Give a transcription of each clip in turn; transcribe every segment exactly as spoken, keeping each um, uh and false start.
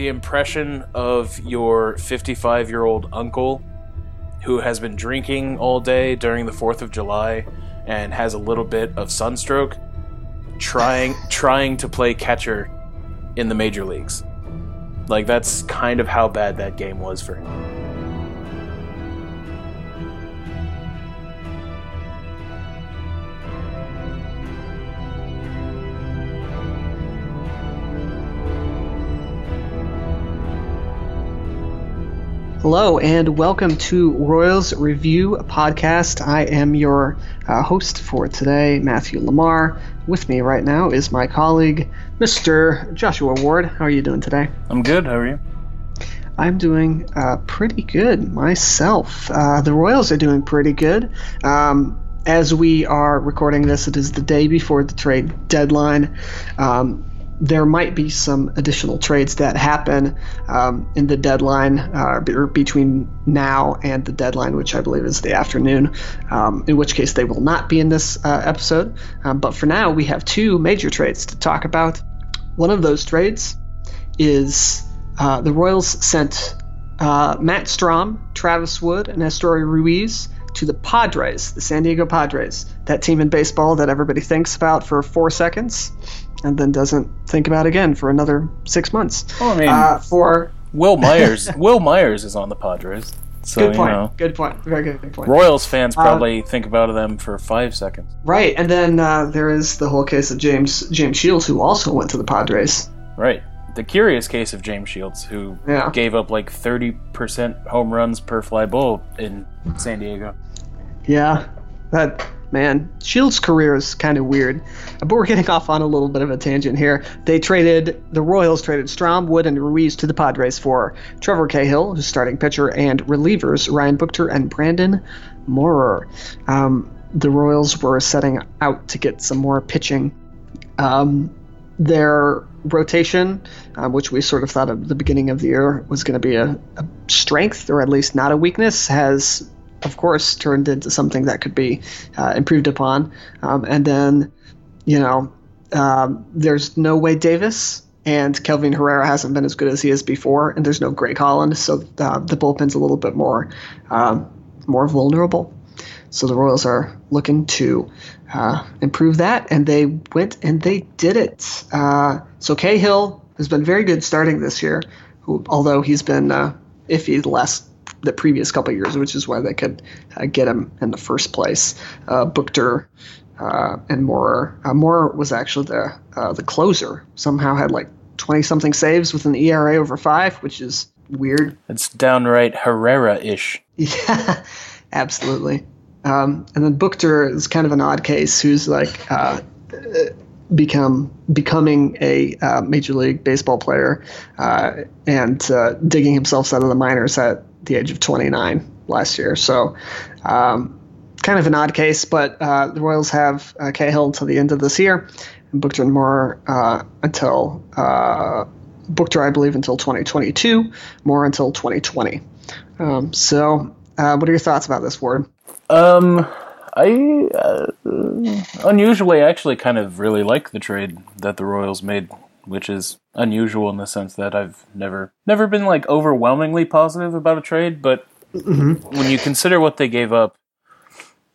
the impression of your fifty-five-year-old uncle who has been drinking all day during the fourth of July and has a little bit of sunstroke trying trying to play catcher in the major leagues. Like, that's kind of how bad that game was for him. Hello and welcome to Royals Review Podcast. I am your uh, host for today, Matthew Lamar. With me right now is my colleague, Mister Joshua Ward. How are you doing today? I'm good. How are you? I'm doing uh, pretty good myself. Uh, the Royals are doing pretty good. Um, as we are recording this, it is the day before the trade deadline. Um There might be some additional trades that happen um, in the deadline uh, be- between now and the deadline, which I believe is the afternoon, um, in which case they will not be in this uh, episode. Um, but for now, we have two major trades to talk about. One of those trades is uh, the Royals sent uh, Matt Strahm, Travis Wood, and Hector Ruiz to the Padres, the San Diego Padres, that team in baseball that everybody thinks about for four seconds. And then doesn't think about again for another six months. Well, I mean, uh, for Will Myers, Will Myers is on the Padres. So, good point. You know, good point. Very good, good point. Royals fans probably uh, think about them for five seconds. Right, and then uh, there is the whole case of James James Shields, who also went to the Padres. Right, the curious case of James Shields, who yeah. gave up like thirty percent home runs per fly ball in San Diego. Yeah, that. Man, Shields' career is kind of weird. But we're getting off on a little bit of a tangent here. They traded, the Royals traded Strahm, Wood, and Ruiz to the Padres for Trevor Cahill, who's starting pitcher, and relievers Ryan Buchter and Brandon Moore. Um, the Royals were setting out to get some more pitching. Um, their rotation, uh, which we sort of thought at the beginning of the year was going to be a, a strength, or at least not a weakness, has... of course, turned into something that could be uh, improved upon. Um, and then, you know, um, there's no Wade Davis, and Kelvin Herrera hasn't been as good as he is before, and there's no Greg Holland, so uh, the bullpen's a little bit more um, more vulnerable. So the Royals are looking to uh, improve that, and they went and they did it. Uh, so Cahill has been very good starting this year, who, although he's been uh, iffy the last the previous couple of years, which is why they could uh, get him in the first place. Uh, Buchter uh, and Moore. Uh, Moore was actually the uh, the closer. Somehow had like twenty-something saves with an E R A over five, which is weird. It's downright Herrera-ish. Yeah, absolutely. Um, and then Buchter is kind of an odd case, who's like uh, become becoming a uh, Major League Baseball player uh, and uh, digging himself out of the minors at the age of twenty-nine last year. So um, kind of an odd case, but uh, the Royals have uh, Cahill until the end of this year, and Buchter and Moore uh, until uh, Buchter, I believe, until twenty twenty-two, Moore until twenty twenty. Um, so uh, what are your thoughts about this, Ward? Um, I uh, unusually actually kind of really like the trade that the Royals made, which is unusual in the sense that I've never never been like overwhelmingly positive about a trade, but mm-hmm. when you consider what they gave up,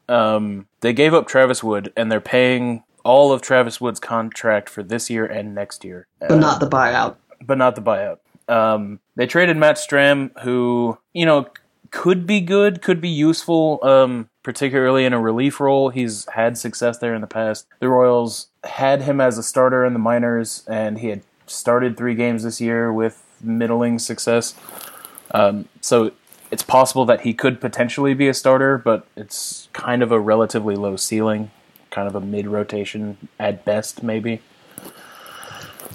um, they gave up Travis Wood, and they're paying all of Travis Wood's contract for this year and next year. But uh, not the buyout. But not the buyout. Um, they traded Matt Strahm, who, you know, could be good, could be useful, um, particularly in a relief role. He's had success there in the past. The Royals had him as a starter in the minors, and he had started three games this year with middling success. Um, so it's possible that he could potentially be a starter, but it's kind of a relatively low ceiling, kind of a mid-rotation at best, maybe.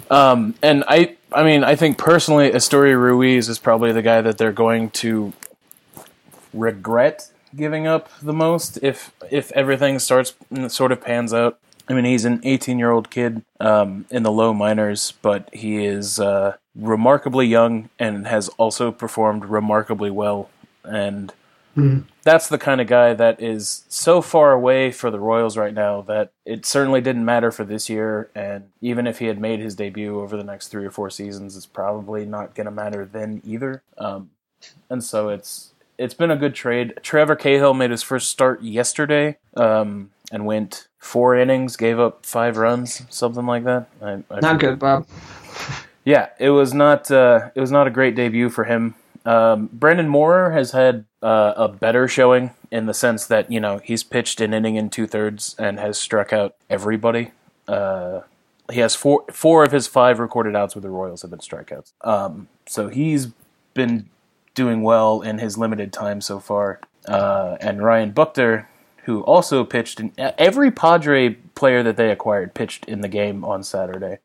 Um, and I, I mean, I think personally, Hector Ruiz is probably the guy that they're going to regret giving up the most if if everything starts sort of pans out. I mean, he's an eighteen-year-old kid um, in the low minors, but he is uh, remarkably young and has also performed remarkably well. And Mm-hmm. That's the kind of guy that is so far away for the Royals right now that it certainly didn't matter for this year, and even if he had made his debut over the next three or four seasons, it's probably not going to matter then either. Um, and so it's it's been a good trade. Trevor Cahill made his first start yesterday um, and went four innings, gave up five runs, something like that. I, I not good, Bob. Yeah, it was not uh, it was not a great debut for him. Um, Brandon Moore has had uh, a better showing in the sense that, you know, he's pitched an inning and two-thirds and has struck out everybody. Uh, he has four four of his five recorded outs with the Royals have been strikeouts. Um, so he's been doing well in his limited time so far. Uh, and Ryan Buchter, who also pitched in every Padre player that they acquired pitched in the game on Saturday.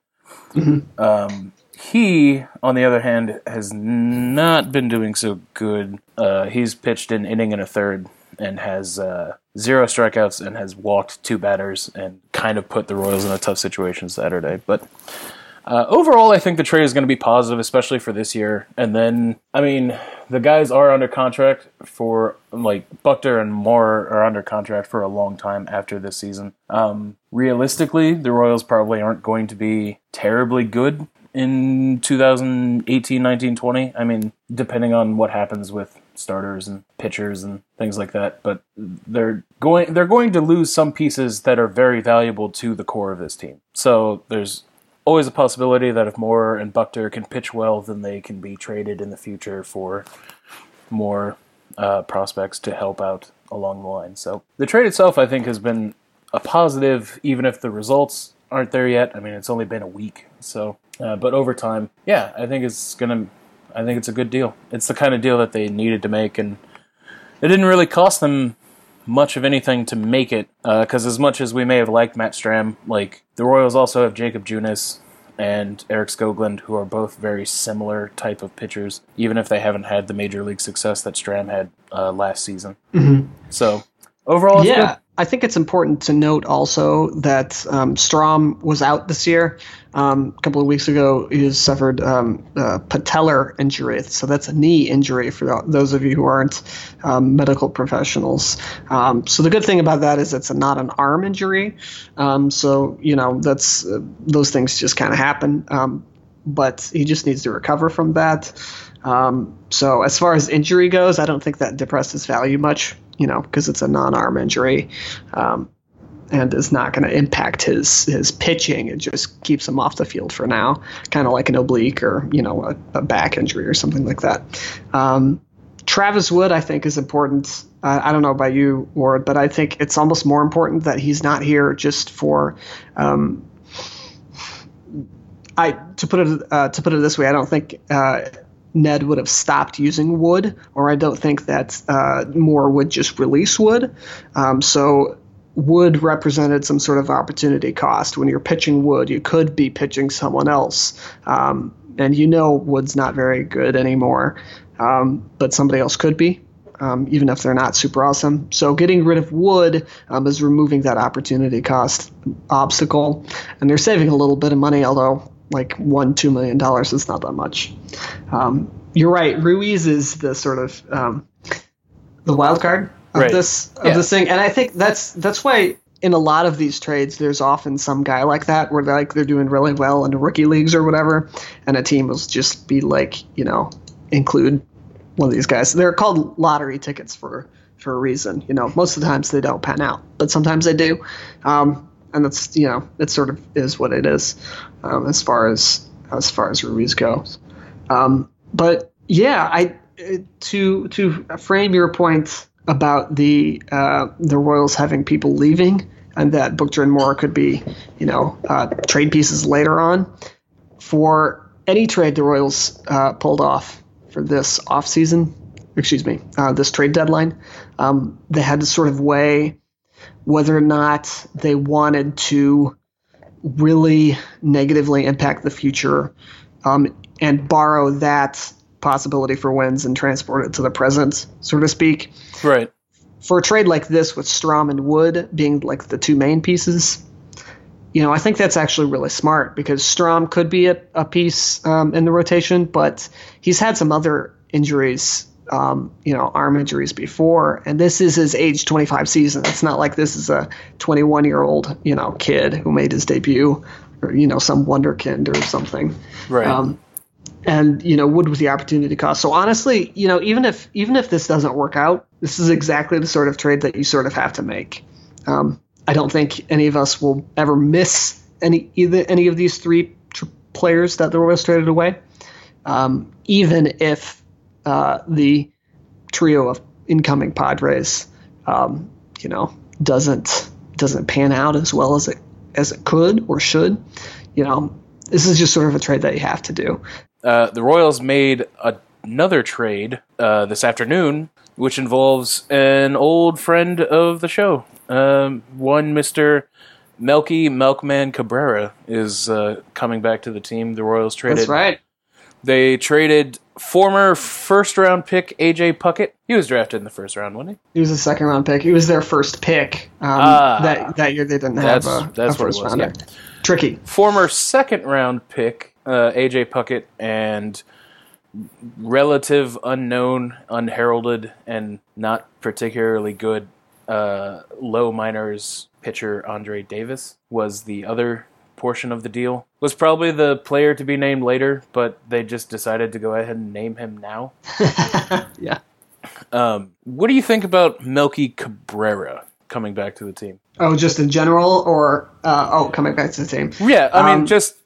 Mm-hmm. Um He, on the other hand, has not been doing so good. Uh, he's pitched an inning and a third and has uh, zero strikeouts and has walked two batters and kind of put the Royals in a tough situation Saturday. But uh, overall, I think the trade is going to be positive, especially for this year. And then, I mean, the guys are under contract for, like, Buchter and Moore are under contract for a long time after this season. Um, realistically, the Royals probably aren't going to be terribly good in two thousand eighteen, nineteen, twenty, I mean, depending on what happens with starters and pitchers and things like that, but they're going they're going to lose some pieces that are very valuable to the core of this team. So there's always a possibility that if Moore and Buchter can pitch well, then they can be traded in the future for more uh, prospects to help out along the line. So the trade itself, I think, has been a positive, even if the results aren't there yet. I mean, it's only been a week, so... Uh, but over time, yeah, I think it's gonna. I think it's a good deal. It's the kind of deal that they needed to make, and it didn't really cost them much of anything to make it. Because uh, as much as we may have liked Matt Strahm, like the Royals also have Jacob Junis and Eric Skoglund, who are both very similar type of pitchers, even if they haven't had the major league success that Strahm had uh, last season. Mm-hmm. So overall, it's yeah. Good. I think it's important to note also that um, Strahm was out this year. Um, a couple of weeks ago, he has suffered um, a patellar injury. So that's a knee injury for those of you who aren't um, medical professionals. Um, so the good thing about that is it's a, not an arm injury. Um, so, you know, that's uh, those things just kind of happen. Um, but he just needs to recover from that. Um, so as far as injury goes, I don't think that depressed his value much, you know, because it's a non-arm injury um, and is not going to impact his, his pitching. It just keeps him off the field for now, kind of like an oblique or, you know, a, a back injury or something like that. Um, Travis Wood, I think, is important. Uh, I don't know about you, Ward, but I think it's almost more important that he's not here just for um, – I to put it uh, to put it this way, I don't think uh, – Ned would have stopped using Wood, or I don't think that uh, Moore would just release Wood. Um, so Wood represented some sort of opportunity cost. When you're pitching Wood, you could be pitching someone else. Um, and you know Wood's not very good anymore, um, but somebody else could be, um, even if they're not super awesome. So getting rid of Wood um, is removing that opportunity cost obstacle. And they're saving a little bit of money, although like one, two million dollars is not that much. Um, you're right. Ruiz is the sort of um, the wild card of right. this of yeah. this thing, and I think that's that's why in a lot of these trades, there's often some guy like that where they're like they're doing really well in the rookie leagues or whatever, and a team will just be like, you know, include one of these guys. They're called lottery tickets for for a reason. You know, most of the times they don't pan out, but sometimes they do. Um, And that's, you know, it sort of is what it is um, as far as as far as Ruiz goes. Um, but yeah, I to to frame your point about the uh, the Royals having people leaving and that Buchter and Moore could be, you know, uh, trade pieces later on. For any trade the Royals uh, pulled off for this offseason, excuse me, uh, this trade deadline, um, they had to sort of weigh whether or not they wanted to really negatively impact the future um, and borrow that possibility for wins and transport it to the present, so to speak. Right. For a trade like this with Strahm and Wood being like the two main pieces, you know, I think that's actually really smart because Strahm could be a, a piece um, in the rotation, but he's had some other injuries um, you know, arm injuries before. And this is his age twenty-five season. It's not like this is a twenty-one-year-old, you know, kid who made his debut or, you know, some wonderkind or something. Right. Um, and, you know, Wood with the opportunity cost. So honestly, you know, even if even if this doesn't work out, this is exactly the sort of trade that you sort of have to make. Um, I don't think any of us will ever miss any either any of these three tr- players that the Royals traded away. Um, even if uh, the trio of incoming Padres, um, you know, doesn't doesn't pan out as well as it as it could or should, you know, this is just sort of a trade that you have to do. Uh, the Royals made a, another trade uh, this afternoon, which involves an old friend of the show. Um, one Mister Melky Melkman Cabrera is uh, coming back to the team. The Royals traded. That's right. They traded former first-round pick A J. Puckett. He was drafted in the first round, wasn't he? He was a second-round pick. He was their first pick um, ah, that, that year. They didn't have a, that's a what it was. Yeah. Tricky. Former second-round pick uh, A J. Puckett and relative unknown, unheralded, and not particularly good uh, low minors pitcher Andre Davis was the other portion of the deal. Was probably the player to be named later, but they just decided to go ahead and name him now. Yeah. Um, what do you think about Melky Cabrera coming back to the team? Oh, just in general, or uh, oh, coming back to the team? Yeah, I um, mean, just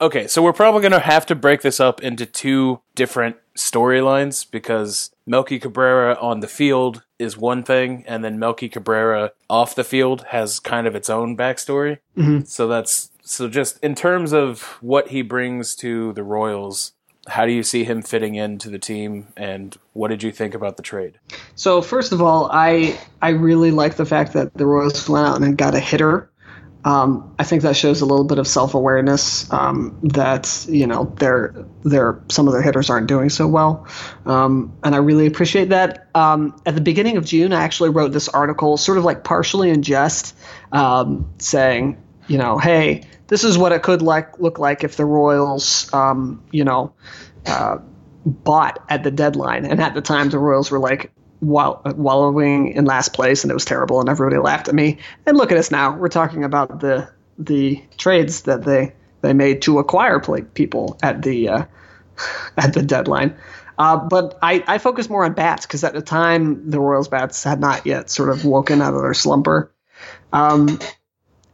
okay. So we're probably going to have to break this up into two different storylines, because Melky Cabrera on the field is one thing, and then Melky Cabrera off the field has kind of its own backstory. Mm-hmm. So that's so just in terms of what he brings to the Royals, how do you see him fitting into the team, and what did you think about the trade? So first of all, I I really like the fact that the Royals went out and got a hitter. Um, I think that shows a little bit of self-awareness um, that, you know, they're, they're, some of their hitters aren't doing so well. Um, and I really appreciate that. Um, at the beginning of June, I actually wrote this article sort of like partially in jest um, saying, you know, hey, this is what it could like look like if the Royals, um, you know, uh, bought at the deadline. And at the time, the Royals were like, wallowing in last place, and it was terrible, and everybody laughed at me. And look at us now. We're talking about the the trades that they, they made to acquire play people at the uh, at the deadline. Uh, but I, I focused more on bats, because at the time the Royals bats had not yet sort of woken out of their slumber. Um,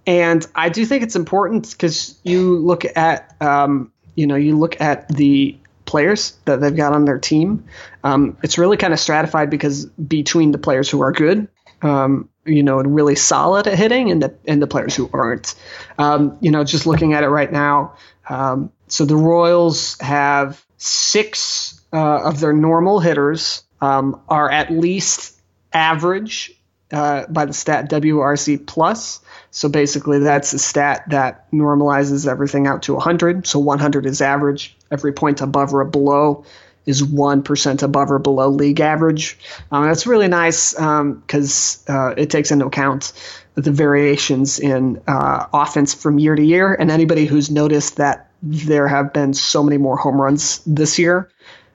and I do think it's important, because you look at um, you know you look at the players that they've got on their team. Um, it's really kind of stratified because between the players who are good, um, you know, and really solid at hitting, and the and the players who aren't. Um, you know, just looking at it right now. Um, so the Royals have six uh, of their normal hitters um, are at least average uh, by the stat W R C plus. So basically, that's a stat that normalizes everything out to one hundred. So one hundred is average. Every point above or below is one percent above or below league average. Um, that's really nice because um, uh, it takes into account the variations in uh, offense from year to year. And anybody who's noticed that there have been so many more home runs this year,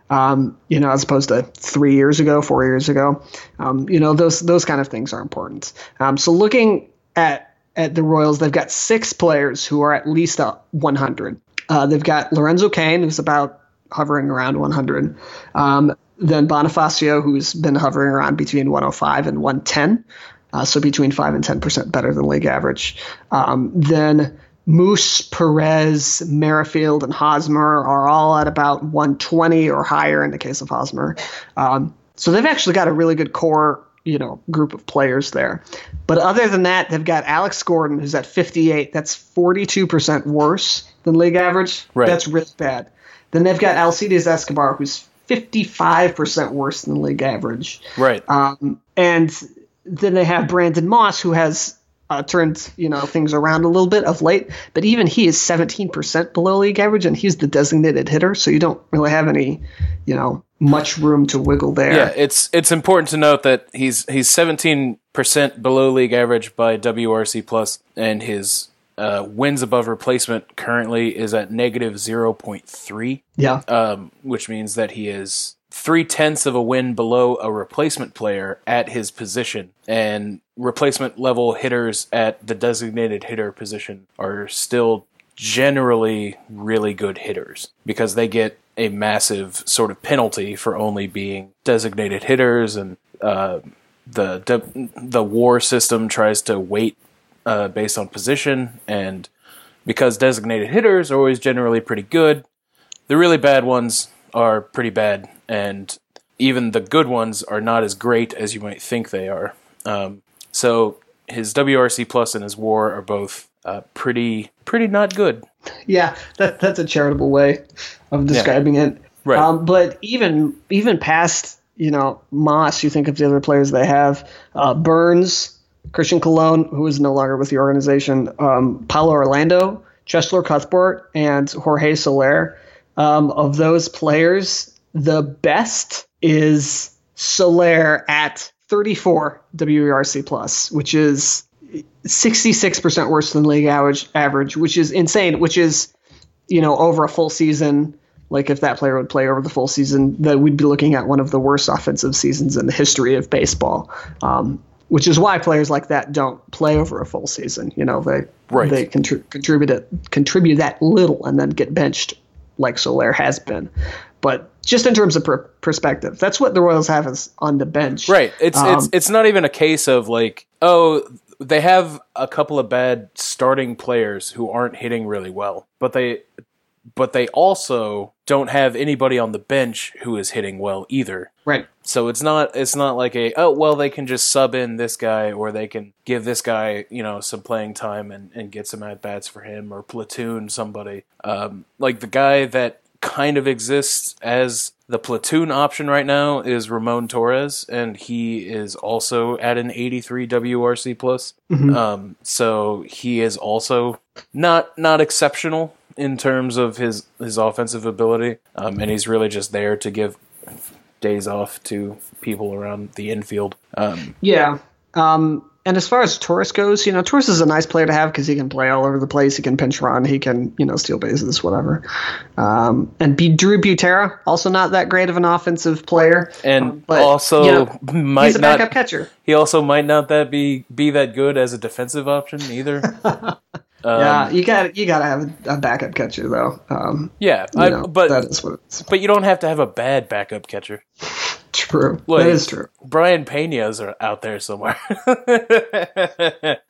um, you know, as opposed to three years ago, four years ago, um, you know, those those kind of things are important. Um, so looking at At the Royals, they've got six players who are at least one hundred. Uh, they've got Lorenzo Cain, who's about hovering around one hundred. Um, then Bonifacio, who's been hovering around between one oh five and one ten. Uh, so between five and ten percent better than league average. Um, then Moose, Perez, Merrifield, and Hosmer are all at about one twenty or higher in the case of Hosmer. Um, so they've actually got a really good core, you know, group of players there. But other than that, they've got Alex Gordon, who's at fifty-eight. That's forty-two percent worse than league average. Right. That's really bad. Then they've got Alcides Escobar, who's fifty-five percent worse than league average. Right. Um, and then they have Brandon Moss, who has uh, turned, you know, things around a little bit of late, but even he is seventeen percent below league average, and he's the designated hitter. So you don't really have any, you know, much room to wiggle there. Yeah, it's it's important to note that he's he's seventeen percent below league average by W R C plus, and his uh, wins above replacement currently is at negative zero point three. Yeah, um, which means that he is three-tenths of a win below a replacement player at his position. And replacement level hitters at the designated hitter position are still generally really good hitters because they get a massive sort of penalty for only being designated hitters, and uh, the de- the WAR system tries to weight uh, based on position, and because designated hitters are always generally pretty good, the really bad ones are pretty bad, and even the good ones are not as great as you might think they are. Um, so his W R C plus and his WAR are both uh, pretty pretty not good. Yeah, that that's a charitable way of describing yeah. it. Right. Um, but even even past, you know, Moss, you think of the other players they have, uh, Burns, Christian Colon, who is no longer with the organization, um, Paolo Orlando, Tressler Cuthbert, and Jorge Soler. Um, of those players, the best is Soler at thirty-four W R C plus, which is sixty-six percent worse than league average, average, which is insane, which is, you know, over a full season. Like if that player would play over the full season, that we'd be looking at one of the worst offensive seasons in the history of baseball, um, which is why players like that don't play over a full season. You know, they right. they contri- contribute, it, contribute that little and then get benched like Soler has been. But just in terms of per- perspective, that's what the Royals have is on the bench. Right. It's, um, it's, it's not even a case of like, oh, they have a couple of bad starting players who aren't hitting really well, but they, but they also don't have anybody on the bench who is hitting well either. Right. So it's not, it's not like a, oh, well, they can just sub in this guy, or they can give this guy, you know, some playing time and, and get some at-bats for him, or platoon somebody. Um, like the guy that kind of exists as the platoon option right now is Ramon Torres, and he is also at an eighty-three W R C plus. Mm-hmm. Um, so he is also not, not exceptional in terms of his, his offensive ability. Um, and he's really just there to give days off to people around the infield. Um, yeah. Um, and as far as Torres goes, you know, Torres is a nice player to have because he can play all over the place. He can pinch run. He can, you know, steal bases, whatever. Um, and B- Drew Butera, also not that great of an offensive player. And um, but, also you know, might he's a backup not, catcher. He also might not that be, be that good as a defensive option either. Um, yeah, you got you got to have a, a backup catcher though. Um, yeah, I, know, but that is what it's. But you don't have to have a bad backup catcher. True, like, that is true. Brian Peña's are out there somewhere.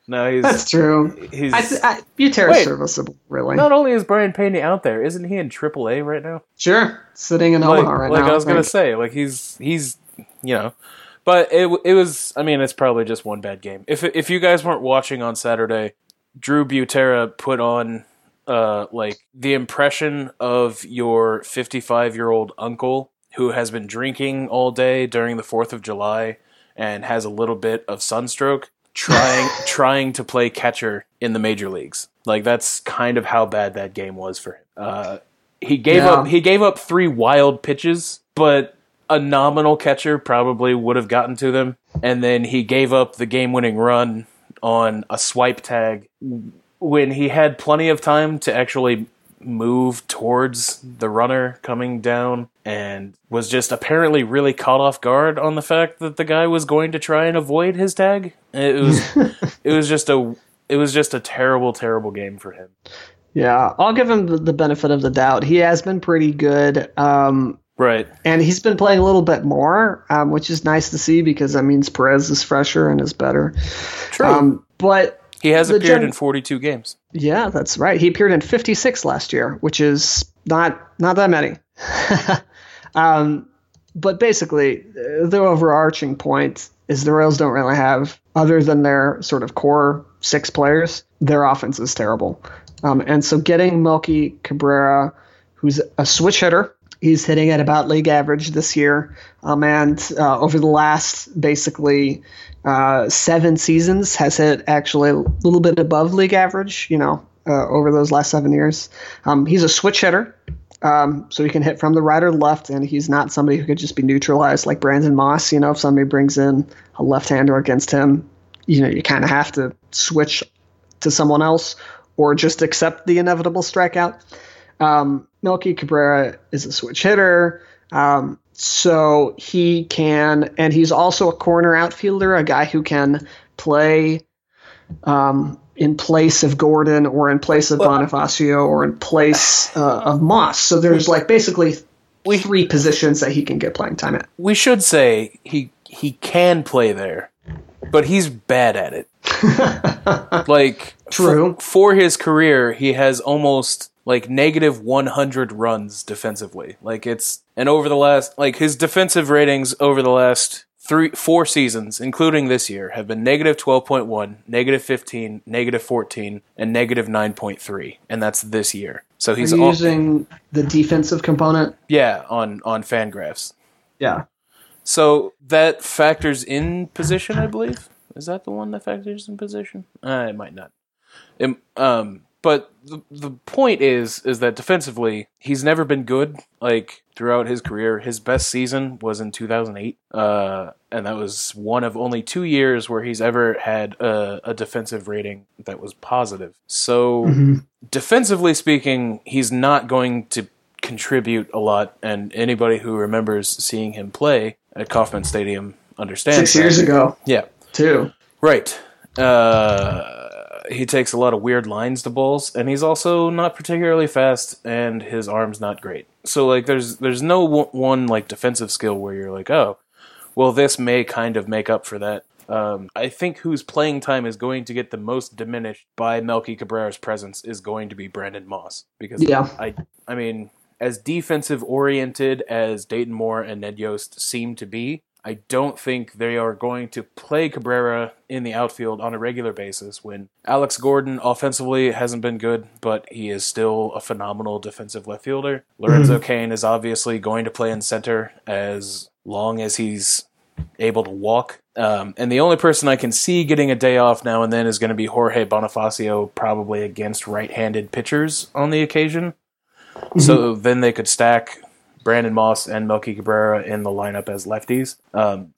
No, he's that's true. He's I, I, Butera's serviceable, really. Not only is Brian Peña out there, isn't he in triple A right now? Sure, sitting in like, Omaha right like now. Like I was I gonna say, like he's he's you know. But it it was. I mean, it's probably just one bad game. If if you guys weren't watching on Saturday, Drew Butera put on uh, like the impression of your fifty-five-year-old uncle who has been drinking all day during the fourth of July and has a little bit of sunstroke trying trying to play catcher in the major leagues. Like that's kind of how bad that game was for him. Uh, he gave yeah. up he gave up three wild pitches, but a nominal catcher probably would have gotten to them, and then he gave up the game-winning run on a swipe tag when he had plenty of time to actually move towards the runner coming down, and was just apparently really caught off guard on the fact that the guy was going to try and avoid his tag. It was it was just a it was just a terrible, terrible game for him. Yeah, I'll give him the benefit of the doubt. He has been pretty good. Um Right. And he's been playing a little bit more, um, which is nice to see because that means Perez is fresher and is better. True. Um, but he has appeared gen- in forty-two games. Yeah, that's right. He appeared in fifty-six last year, which is not not that many. um, but basically, the overarching point is the Royals don't really have, other than their sort of core six players, their offense is terrible. Um, and so getting Melky Cabrera, who's a switch hitter, he's hitting at about league average this year, um, and uh, over the last basically uh, seven seasons has hit actually a little bit above league average, you know, uh, over those last seven years. Um, he's a switch hitter, um, so he can hit from the right or left, and he's not somebody who could just be neutralized like Brandon Moss. You know, if somebody brings in a left-hander against him, you know, you kind of have to switch to someone else or just accept the inevitable strikeout. Um, Melky Cabrera is a switch hitter. Um, So he can, and he's also a corner outfielder, a guy who can play um, in place of Gordon or in place of well, Bonifacio or in place uh, of Moss. So there's like basically we, three positions that he can get playing time at. We should say he he can play there, but he's bad at it. Like true for, for his career, he has almost like negative one hundred runs defensively. Like it's, and over the last, like his defensive ratings over the last three, four seasons, including this year, have been negative twelve point one, negative fifteen, negative fourteen, and negative nine point three. And that's this year. So he's Are you off- using the defensive component. Yeah. On, on FanGraphs. Yeah. So that factors in position, I believe. Is that the one that factors in position? Uh, it might not. It, um, But the, the point is, is that defensively, he's never been good. Like throughout his career, his best season was in two thousand eight, uh, and that was one of only two years where he's ever had a, a defensive rating that was positive. So, mm-hmm. defensively speaking, he's not going to contribute a lot. And anybody who remembers seeing him play at Kauffman Stadium understands. Six that. years ago, yeah, two, right. Uh, He takes a lot of weird lines to balls, and he's also not particularly fast, and his arm's not great. So, like, there's there's no w- one, like, defensive skill where you're like, oh, well, this may kind of make up for that. Um, I think whose playing time is going to get the most diminished by Melky Cabrera's presence is going to be Brandon Moss. Because, yeah. I, I mean, as defensive-oriented as Dayton Moore and Ned Yost seem to be, I don't think they are going to play Cabrera in the outfield on a regular basis when Alex Gordon offensively hasn't been good, but he is still a phenomenal defensive left fielder. Lorenzo Cain is obviously going to play in center as long as he's able to walk. Um, and the only person I can see getting a day off now and then is going to be Jorge Bonifacio, probably against right-handed pitchers on the occasion. Mm-hmm. So then they could stack Brandon Moss and Melky Cabrera in the lineup as lefties. Um,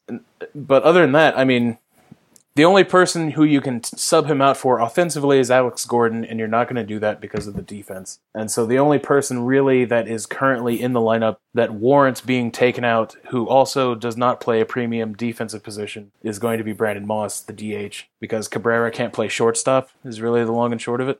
but other than that, I mean, the only person who you can t- sub him out for offensively is Alex Gordon, and you're not going to do that because of the defense. And so the only person really that is currently in the lineup that warrants being taken out, who also does not play a premium defensive position, is going to be Brandon Moss, the D H, because Cabrera can't play shortstop is really the long and short of it.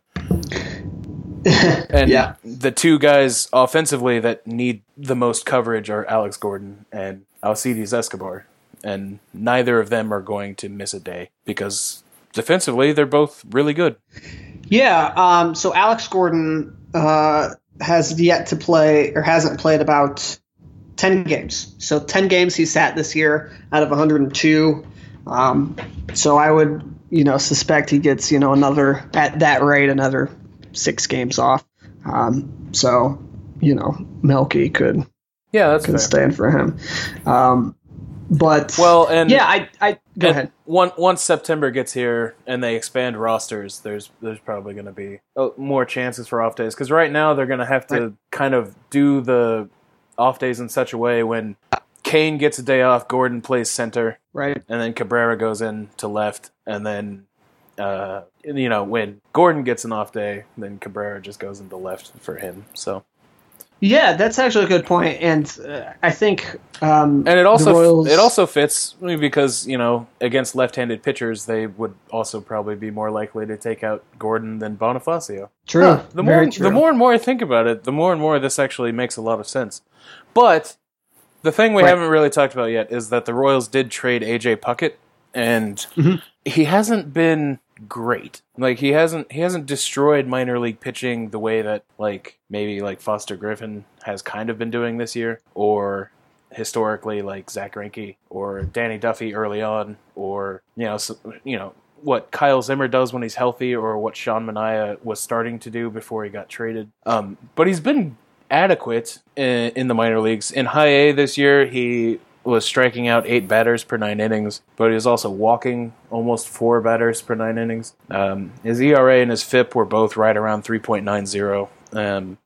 And yeah. the two guys offensively that need the most coverage are Alex Gordon and Alcides Escobar, and neither of them are going to miss a day because defensively they're both really good. Yeah, um, so Alex Gordon uh, has yet to play or hasn't played about ten games. So ten games he sat this year out of one hundred two. Um, so I would, you know, suspect he gets, you know, another at that rate another six games off. Um, so, you know, Melky could, yeah, that's could fair. stand for him. Um, but well, and yeah, I, I go ahead. One, once September gets here and they expand rosters, there's there's probably going to be more chances for off days because right now they're going to have to right. kind of do the off days in such a way when Kane gets a day off, Gordon plays center, right, and then Cabrera goes in to left, and then. Uh, you know, when Gordon gets an off day, then Cabrera just goes into left for him. So, yeah, that's actually a good point, and uh, I think um, and it also Royals... it also fits because you know against left-handed pitchers, they would also probably be more likely to take out Gordon than Bonifacio. True. Huh. The more Very true. the more and more I think about it, the more and more this actually makes a lot of sense. But the thing we right. haven't really talked about yet is that the Royals did trade A J. Puckett, and mm-hmm. he hasn't been. Great. Like he hasn't he hasn't destroyed minor league pitching the way that like maybe like Foster Griffin has kind of been doing this year, or historically like Zach Greinke or Danny Duffy early on, or you know so, you know what Kyle Zimmer does when he's healthy, or what Sean Manaea was starting to do before he got traded. Um, but he's been adequate in, in the minor leagues. In High A this year, he was striking out eight batters per nine innings, but he was also walking almost four batters per nine innings. Um, his E R A and his F I P were both right around three point nine zero. Um,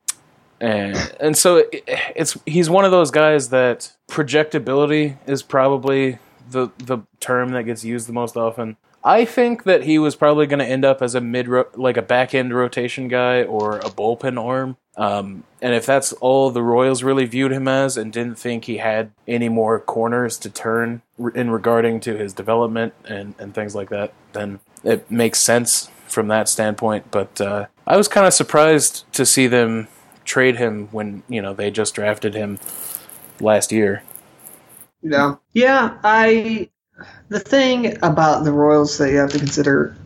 and and so it, it's he's one of those guys that projectability is probably the, the term that gets used the most often. I think that he was probably going to end up as a mid, like a back end rotation guy or a bullpen arm. Um, and if that's all the Royals really viewed him as and didn't think he had any more corners to turn in regarding to his development and, and things like that, then it makes sense from that standpoint. But uh, I was kind of surprised to see them trade him when, you know, they just drafted him last year. Yeah. Yeah, I... The thing about the Royals that you have to consider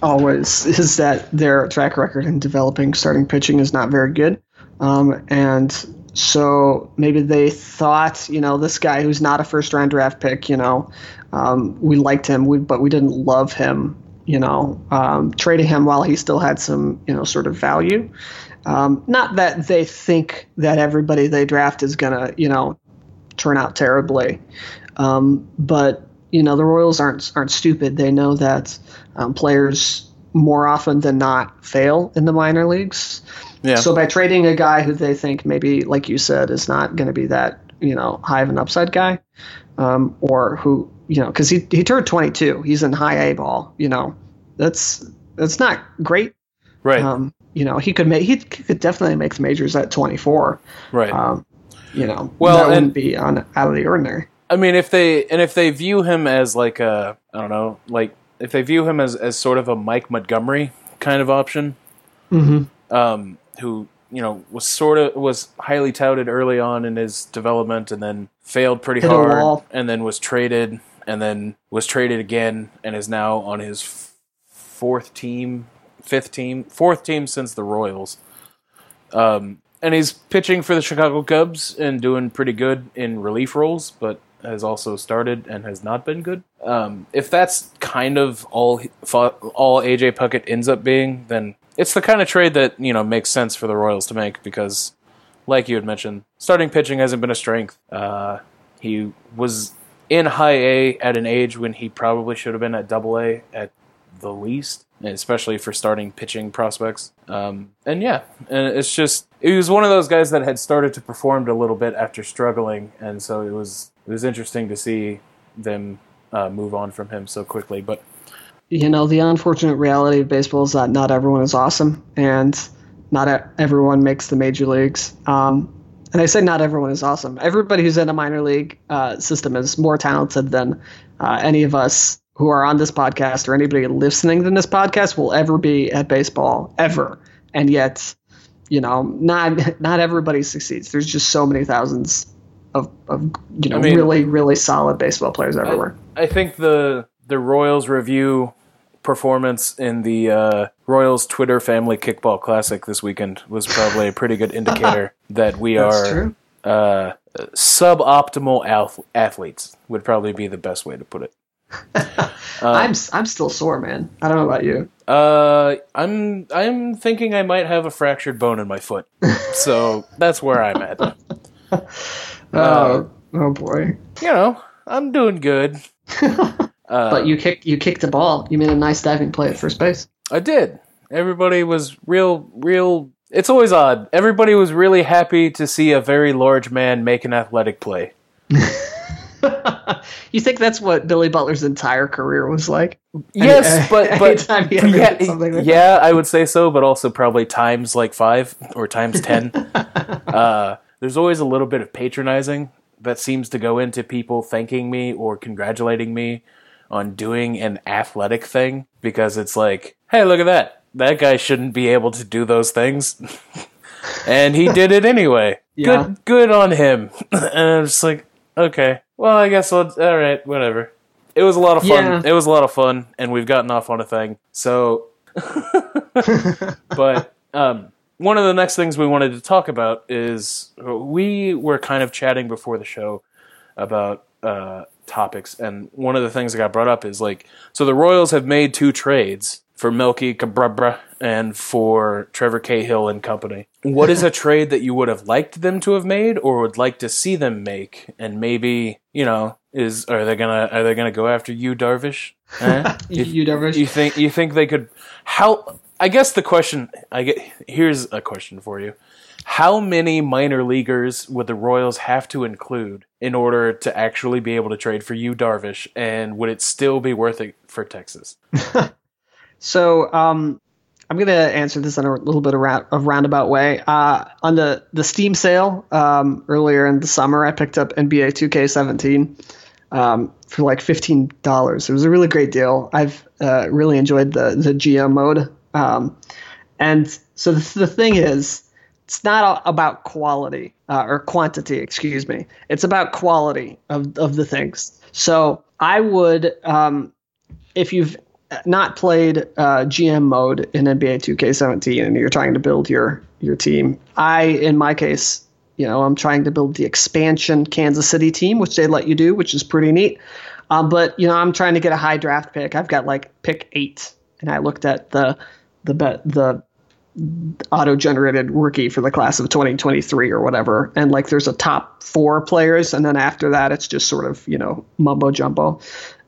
always is that their track record in developing starting pitching is not very good. Um, and so maybe they thought, you know, this guy who's not a first-round draft pick, you know, um, we liked him, we, but we didn't love him, you know, um, trading him while he still had some, you know, sort of value. Um, not that they think that everybody they draft is going to, you know, turn out terribly. Um, but... You know, the Royals aren't aren't stupid. They know that um, players more often than not fail in the minor leagues. Yeah. So by trading a guy who they think maybe, like you said, is not going to be that, you know, high of an upside guy, um, or who, you know, because he, he turned twenty-two. He's in high A ball. You know, that's that's not great. Right. Um, you know, he could make he could definitely make the majors at twenty-four. Right. Um, you know, well, that and- wouldn't be on out of the ordinary. I mean, if they and if they view him as like a, I don't know, like if they view him as, as sort of a Mike Montgomery kind of option, mm-hmm. um, who, you know, was sort of was highly touted early on in his development and then failed pretty Hit hard and then was traded and then was traded again and is now on his f- fourth team, fifth team, fourth team since the Royals. Um, and he's pitching for the Chicago Cubs and doing pretty good in relief roles, but has also started and has not been good. Um, if that's kind of all all A J. Puckett ends up being, then it's the kind of trade that, you know, makes sense for the Royals to make because, like you had mentioned, starting pitching hasn't been a strength. Uh, he was in high A at an age when he probably should have been at double A at the least, especially for starting pitching prospects. Um, and yeah, and it's just, he was one of those guys that had started to perform a little bit after struggling, and so it was It was interesting to see them uh, move on from him so quickly. But you know, the unfortunate reality of baseball is that not everyone is awesome, and not everyone makes the major leagues. Um, and I say not everyone is awesome. Everybody who's in a minor league uh, system is more talented than uh, any of us who are on this podcast or anybody listening to this podcast will ever be at baseball, ever. And yet, you know, not not everybody succeeds. There's just so many thousands Of, of you know, I mean, really, really solid baseball players everywhere. I, I think the the Royals review performance in the uh, Royals Twitter Family Kickball Classic this weekend was probably a pretty good indicator that we are uh, suboptimal alf- athletes. Would probably be the best way to put it. uh, I'm I'm still sore, man. I don't know about you. Uh, I'm I'm thinking I might have a fractured bone in my foot, so that's where I'm at. Uh, oh, oh boy! You know, I'm doing good. uh, but you kicked, you kicked the ball. You made a nice diving play at first base. I did. Everybody was real, real. It's always odd. Everybody was really happy to see a very large man make an athletic play. You think that's what Billy Butler's entire career was like? Yes, any, but but anytime he ever yeah, did something like yeah, that. I would say so. But also probably times like five or times ten. uh, There's always a little bit of patronizing that seems to go into people thanking me or congratulating me on doing an athletic thing because it's like, hey, look at that. That guy shouldn't be able to do those things. And he did it anyway. Yeah. Good good on him. And I'm just like, okay, well, I guess I'll, all right, whatever. It was a lot of fun. Yeah. It was a lot of fun, and we've gotten off on a thing. So, but, um, one of the next things we wanted to talk about is we were kind of chatting before the show about uh, topics, and one of the things that got brought up is like, so the Royals have made two trades for Melky Cabrera and for Trevor Cahill and company. What is a trade that you would have liked them to have made, or would like to see them make? And maybe, you know, is are they gonna are they gonna go after you, Darvish? Huh? you, you Darvish? You think you think they could? How? I guess the question I get here's a question for you. How many minor leaguers would the Royals have to include in order to actually be able to trade for you, Darvish? And would it still be worth it for Texas? So um, I'm going to answer this in a little bit of, round, of roundabout way. Uh, on the, the Steam sale um, earlier in the summer, I picked up N B A two K seventeen um, for like fifteen dollars. It was a really great deal. I've uh, really enjoyed the, the G M mode. Um, and so the, the thing is, it's not about quality uh, or quantity, excuse me. It's about quality of, of the things. So I would, um, if you've not played uh, G M mode in N B A two K seventeen and you're trying to build your, your team, I, in my case, you know, I'm trying to build the expansion Kansas City team, which they let you do, which is pretty neat. Um, but, you know, I'm trying to get a high draft pick. I've got like pick eight, and I looked at the the the auto-generated rookie for the class of twenty twenty-three or whatever, and like there's a top four players, and then after that it's just sort of, you know, mumbo jumbo,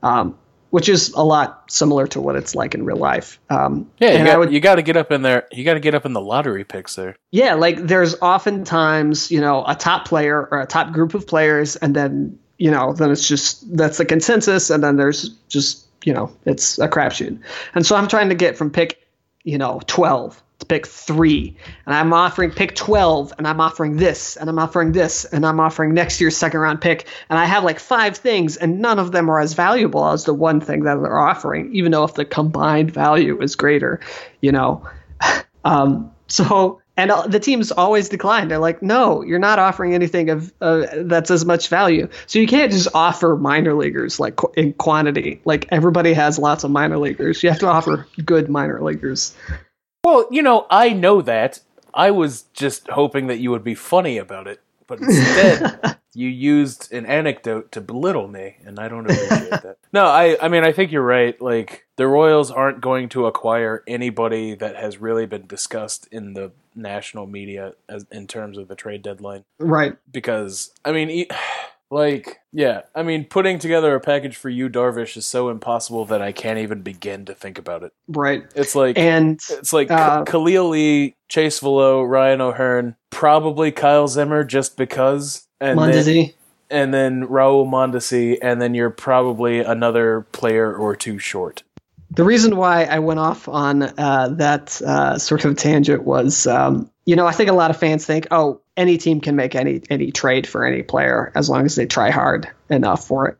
um, which is a lot similar to what it's like in real life. Um, yeah, and you got, I would, you got to get up in there. You got to get up in the lottery picks there. Yeah, like there's oftentimes, you know, a top player or a top group of players, and then, you know, then it's just that's the consensus, and then there's just, you know, it's a crapshoot. And so I'm trying to get from pick, you know, twelve to pick three, and I'm offering pick twelve, and I'm offering this, and I'm offering this, and I'm offering next year's second round pick, and I have like five things, and none of them are as valuable as the one thing that they're offering, even though if the combined value is greater, you know. um, so and the teams always decline. They're like, no, you're not offering anything of uh, that's as much value. So you can't just offer minor leaguers like qu- in quantity. Like everybody has lots of minor leaguers. You have to offer good minor leaguers. Well, you know, I know that. I was just hoping that you would be funny about it, but instead you used an anecdote to belittle me, and I don't appreciate that. No, I, I mean, I think you're right. Like, the Royals aren't going to acquire anybody that has really been discussed in the national media as, in terms of the trade deadline. Right. Because, I mean... E- Like, yeah, I mean, putting together a package for you, Darvish, is so impossible that I can't even begin to think about it. Right. It's like, and it's like uh, Khalil Lee, Chase Velo, Ryan O'Hearn, probably Kyle Zimmer just because. And Mondesi. Then, and then Raul Mondesi, and then you're probably another player or two short. The reason why I went off on uh, that uh, sort of tangent was, um, you know, I think a lot of fans think, oh, any team can make any any trade for any player as long as they try hard enough for it.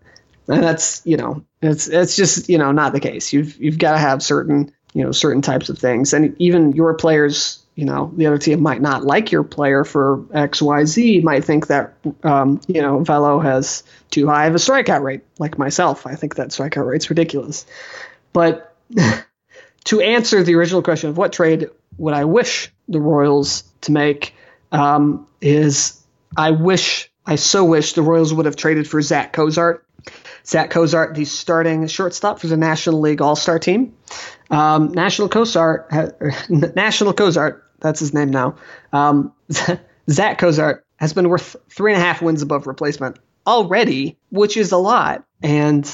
And that's, you know, it's it's just, you know, not the case. You've you've got to have certain, you know, certain types of things. And even your players, you know, the other team might not like your player for X Y Z, might think that, um, you know, Velo has too high of a strikeout rate, like myself. I think that strikeout rate's ridiculous. But to answer the original question of what trade would I wish the Royals to make, um, is I wish, I so wish the Royals would have traded for Zach Cozart. Zach Cozart, the starting shortstop for the National League All-Star team. Um, National Cozart, ha- National Cozart, that's his name now. Um, Zach Cozart has been worth three and a half wins above replacement already, which is a lot. And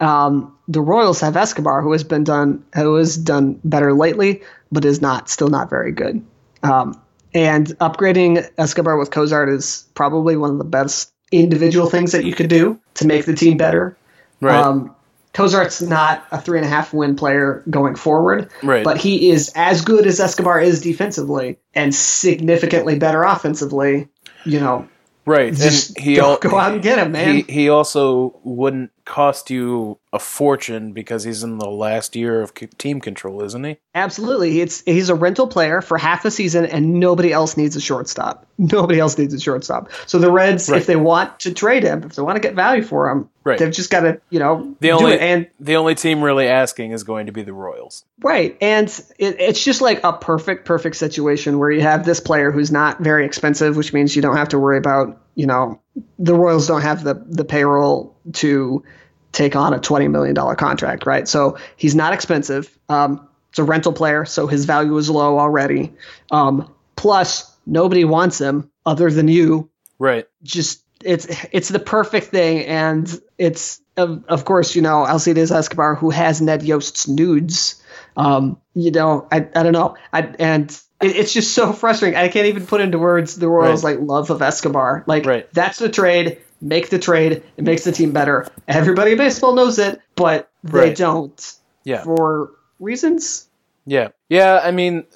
um, the Royals have Escobar, who has been done, who has done better lately, but is not still not very good. Um, And upgrading Escobar with Cozart is probably one of the best individual things that you could do to make the team better. Right. Um, Cozart's not a three and a half win player going forward, right, but he is as good as Escobar is defensively and significantly better offensively. You know, right? Just and he go, al- go out and get him, man. He, he also wouldn't cost you a fortune because he's in the last year of team control, isn't he? Absolutely. It's he's a rental player for half a season, and nobody else needs a shortstop. Nobody else needs a shortstop. So the Reds, right, if they want to trade him, if they want to get value for him, right, they've just got to, you know, the only, do it. And the only team really asking is going to be the Royals. Right. And it, it's just like a perfect, perfect situation where you have this player who's not very expensive, which means you don't have to worry about, you know, the Royals don't have the, the payroll to take on a twenty million dollars contract, right? So he's not expensive. Um, it's a rental player, so his value is low already. Um, plus, nobody wants him other than you. Right. Just it's it's the perfect thing, and it's, of, of course, you know, Alcides Escobar, who has Ned Yost's nudes. Um, you know, I, I don't know. I, and... It's just so frustrating. I can't even put into words the Royals' right. like love of Escobar. Like right. that's the trade. Make the trade. It makes the team better. Everybody in baseball knows it, but they right. don't. Yeah. For reasons. Yeah. Yeah, I mean,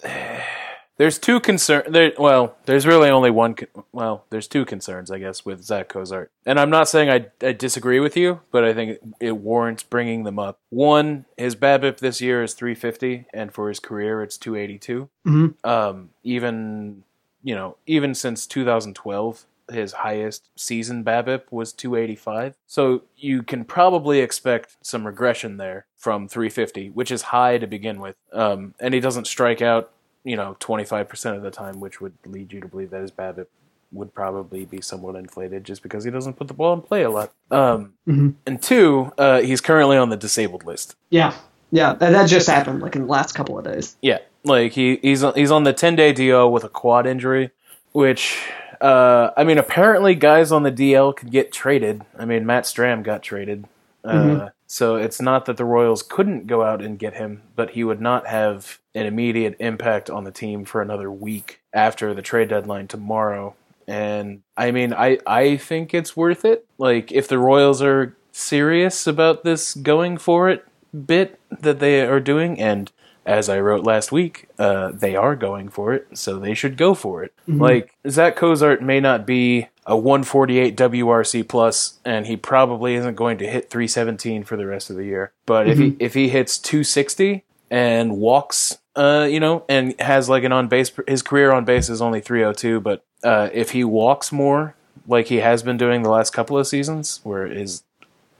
there's two concerns. There, well, there's really only one. Con- well, there's two concerns, I guess, with Zach Cozart. And I'm not saying I, I disagree with you, but I think it warrants bringing them up. One, his BABIP this year is three fifty, and for his career, it's two eighty-two. Mm-hmm. Um, even, you know, even since two thousand twelve, his highest season BABIP was two eighty-five. So you can probably expect some regression there from three fifty, which is high to begin with. Um, and he doesn't strike out, you know, twenty-five percent of the time, which would lead you to believe that his BABIP would probably be somewhat inflated just because he doesn't put the ball in play a lot. Um, mm-hmm. And two, uh, he's currently on the disabled list. Yeah. Yeah, that just happened like in the last couple of days. Yeah, like he he's he's on the ten-day D L with a quad injury, which... Uh, I mean, apparently guys on the D L could get traded. I mean, Matt Strahm got traded. Uh, mm-hmm. So it's not that the Royals couldn't go out and get him, but he would not have an immediate impact on the team for another week after the trade deadline tomorrow. And, I mean, I, I think it's worth it. Like, if the Royals are serious about this going for it bit that they are doing, and as I wrote last week, uh, they are going for it, so they should go for it. Mm-hmm. Like, Zach Cozart may not be a one forty-eight W R C plus, and he probably isn't going to hit three seventeen for the rest of the year. But mm-hmm. if he if he hits two sixty and walks, uh, you know, and has like an on base, his career on base is only three oh two. But uh, if he walks more, like he has been doing the last couple of seasons, where his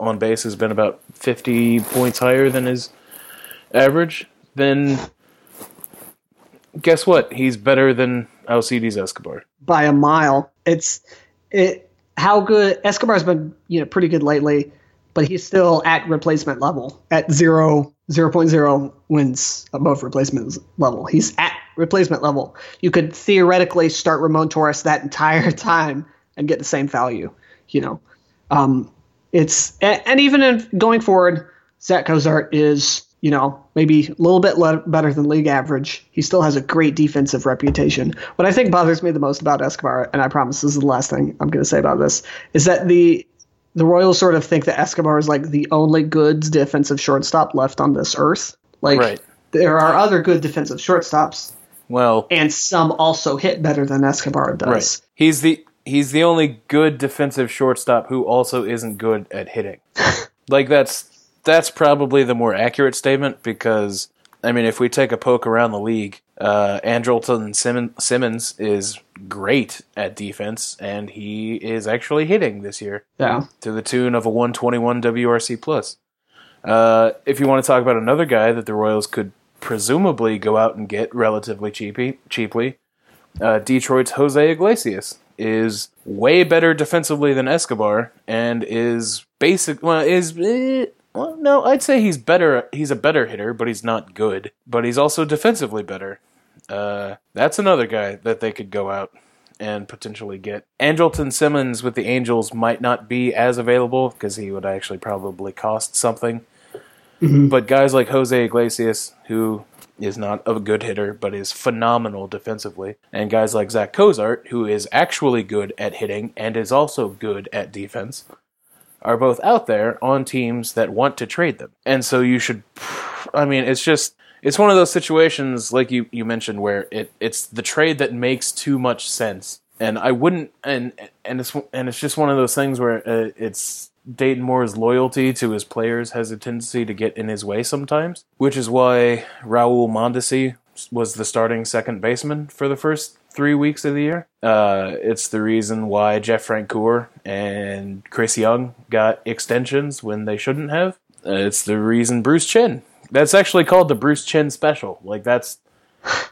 on base has been about fifty points higher than his average, then guess what? He's better than Alcides Escobar by a mile. It's it how good Escobar's been, you know, pretty good lately, but he's still at replacement level at zero zero point zero wins above replacement level. He's at replacement level. You could theoretically start Ramon Torres that entire time and get the same value. You know, um, it's and even in going forward, Zach Cozart is, you know, maybe a little bit le- better than league average. He still has a great defensive reputation. What I think bothers me the most about Escobar, and I promise this is the last thing I'm going to say about this, is that the the Royals sort of think that Escobar is like the only good defensive shortstop left on this earth. Like, right. There are other good defensive shortstops. Well, and some also hit better than Escobar does. Right. He's the he's the only good defensive shortstop who also isn't good at hitting. Like, that's That's probably the more accurate statement because, I mean, if we take a poke around the league, uh, Andrelton Sim- Simmons is great at defense, and he is actually hitting this year. Yeah. To the tune of a one twenty-one W R C plus. Uh, if you want to talk about another guy that the Royals could presumably go out and get relatively cheapy, cheaply, uh, Detroit's Jose Iglesias is way better defensively than Escobar and is basic. Well, is... Eh, Well, no, I'd say he's better. He's a better hitter, but he's not good. But he's also defensively better. Uh, that's another guy that they could go out and potentially get. Andrelton Simmons with the Angels might not be as available because he would actually probably cost something. Mm-hmm. But guys like Jose Iglesias, who is not a good hitter, but is phenomenal defensively. And guys like Zach Cozart, who is actually good at hitting and is also good at defense, are both out there on teams that want to trade them. And so you should, I mean, it's just, it's one of those situations, like you, you mentioned, where it, it's the trade that makes too much sense. And I wouldn't, and and it's and it's just one of those things where uh, it's Dayton Moore's loyalty to his players has a tendency to get in his way sometimes, which is why Raul Mondesi was the starting second baseman for the first three weeks of the year. Uh, it's the reason why Jeff Francoeur and Chris Young got extensions when they shouldn't have. Uh, it's the reason Bruce Chen. That's actually called the Bruce Chen special. Like, that's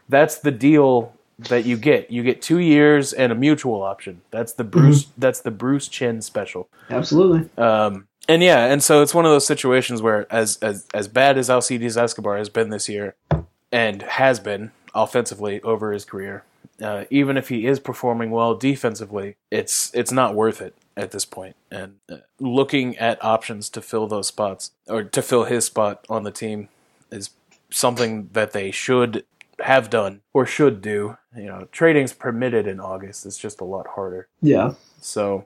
that's the deal that you get. You get two years and a mutual option. That's the Bruce. Mm-hmm. That's the Bruce Chen special. Absolutely. Um, and yeah, and so it's one of those situations where, as as as bad as Alcides Escobar has been this year, and has been offensively over his career, Uh, even if he is performing well defensively, it's it's not worth it at this point. And uh, looking at options to fill those spots, or to fill his spot on the team, is something that they should have done or should do. You know, trading's permitted in August. It's just a lot harder. Yeah. So,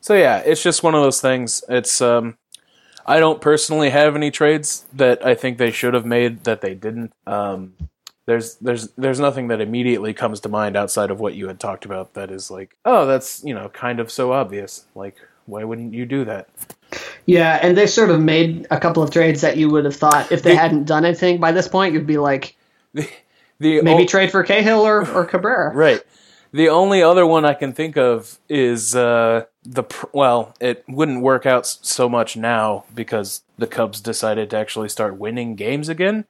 so yeah, it's just one of those things. It's um, I don't personally have any trades that I think they should have made that they didn't. Um, there's there's there's nothing that immediately comes to mind outside of what you had talked about that is like, oh, that's, you know, kind of so obvious. Like, why wouldn't you do that? Yeah, and they sort of made a couple of trades that you would have thought if they the, hadn't done anything by this point, you'd be like, the, the maybe ol- trade for Cahill or, or Cabrera. Right. The only other one I can think of is uh, the well, it wouldn't work out so much now because the Cubs decided to actually start winning games again.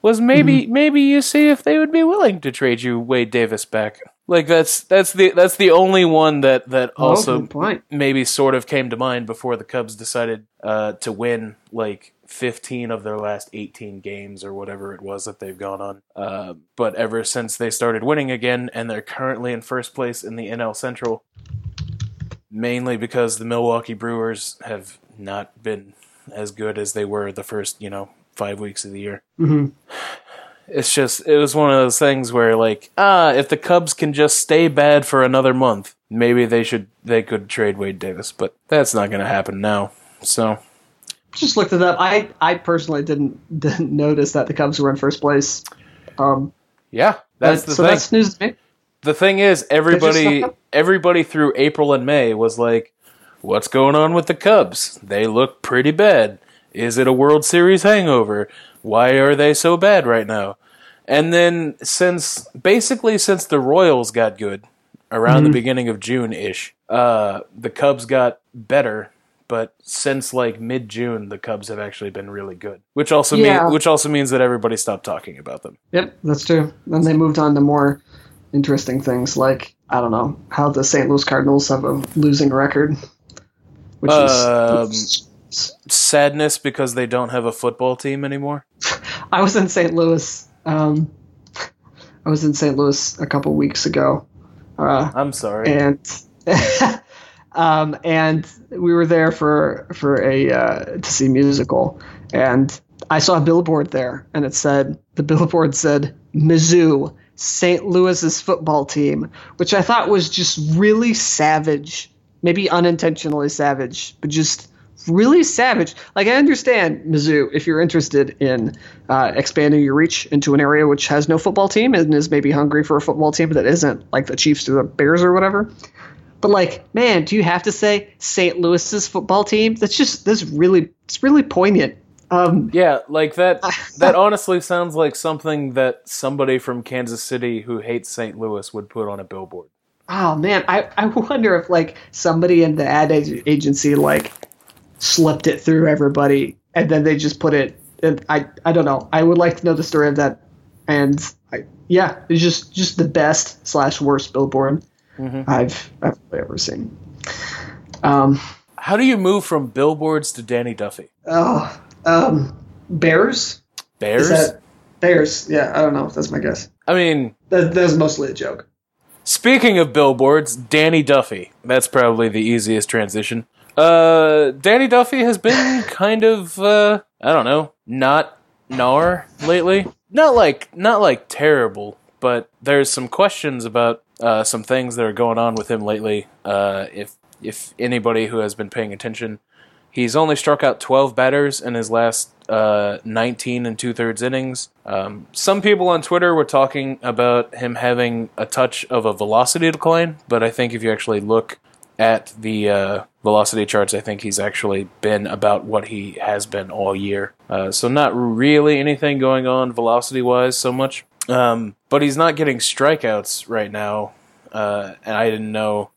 Was maybe mm-hmm. maybe you see if they would be willing to trade you Wade Davis back. Like that's that's the that's the only one that that also oh, maybe sort of came to mind before the Cubs decided uh, to win like fifteen of their last eighteen games or whatever it was that they've gone on. Uh, but ever since they started winning again, and they're currently in first place in the N L Central, mainly because the Milwaukee Brewers have not been as good as they were the first, you know, five weeks of the year. Mm-hmm. It's just, it was one of those things where, like, ah, if the Cubs can just stay bad for another month, maybe they should, they could trade Wade Davis, but that's not going to happen now. So, just looked it up. I, I personally didn't didn't notice that the Cubs were in first place. Um, yeah, that's the so thing. That's news to me. The thing is, everybody everybody through April and May was like, "What's going on with the Cubs? They look pretty bad. Is it a World Series hangover? Why are they so bad right now?" And then since basically since the Royals got good around mm-hmm. the beginning of June-ish, uh, the Cubs got better. But since like mid-June, the Cubs have actually been really good, which also yeah. mean, which also means that everybody stopped talking about them. Yep, that's true. Then they moved on to more interesting things, like I don't know how the Saint Louis Cardinals have a losing record, which um, is. Sadness because they don't have a football team anymore. I was in Saint Louis. Um, I was in Saint Louis a couple weeks ago. Uh, I'm sorry. And um, and we were there for for a uh, to see a musical, and I saw a billboard there, and it said the billboard said Mizzou, Saint Louis's football team, which I thought was just really savage, maybe unintentionally savage, but just. Really savage. Like, I understand, Mizzou, if you're interested in uh, expanding your reach into an area which has no football team and is maybe hungry for a football team that isn't, like the Chiefs or the Bears or whatever. But, like, man, do you have to say Saint Louis's football team? That's just, that's really, it's really poignant. Um, yeah, like that, that honestly sounds like something that somebody from Kansas City who hates Saint Louis would put on a billboard. Oh, man, I, I wonder if, like, somebody in the ad agency, like, slipped it through everybody, and then they just put it. And I, I don't know. I would like to know the story of that. And I, yeah, it's just, just the best slash worst billboard mm-hmm. I've, I've ever seen. Um, how do you move from billboards to Danny Duffy? Oh, um, Bears. Bears. That, Bears. Yeah, I don't know. That's my guess. I mean, that, that's mostly a joke. Speaking of billboards, Danny Duffy. That's probably the easiest transition. Uh, Danny Duffy has been kind of, uh, I don't know, not gnar lately. Not like, not like terrible, but there's some questions about, uh, some things that are going on with him lately. Uh, if, if anybody who has been paying attention, he's only struck out twelve batters in his last, uh, nineteen and two thirds innings. Um, some people on Twitter were talking about him having a touch of a velocity decline, but I think if you actually look at the, uh, velocity charts, I think he's actually been about what he has been all year. Uh, so not really anything going on velocity-wise so much. Um, but he's not getting strikeouts right now, uh, and I didn't know.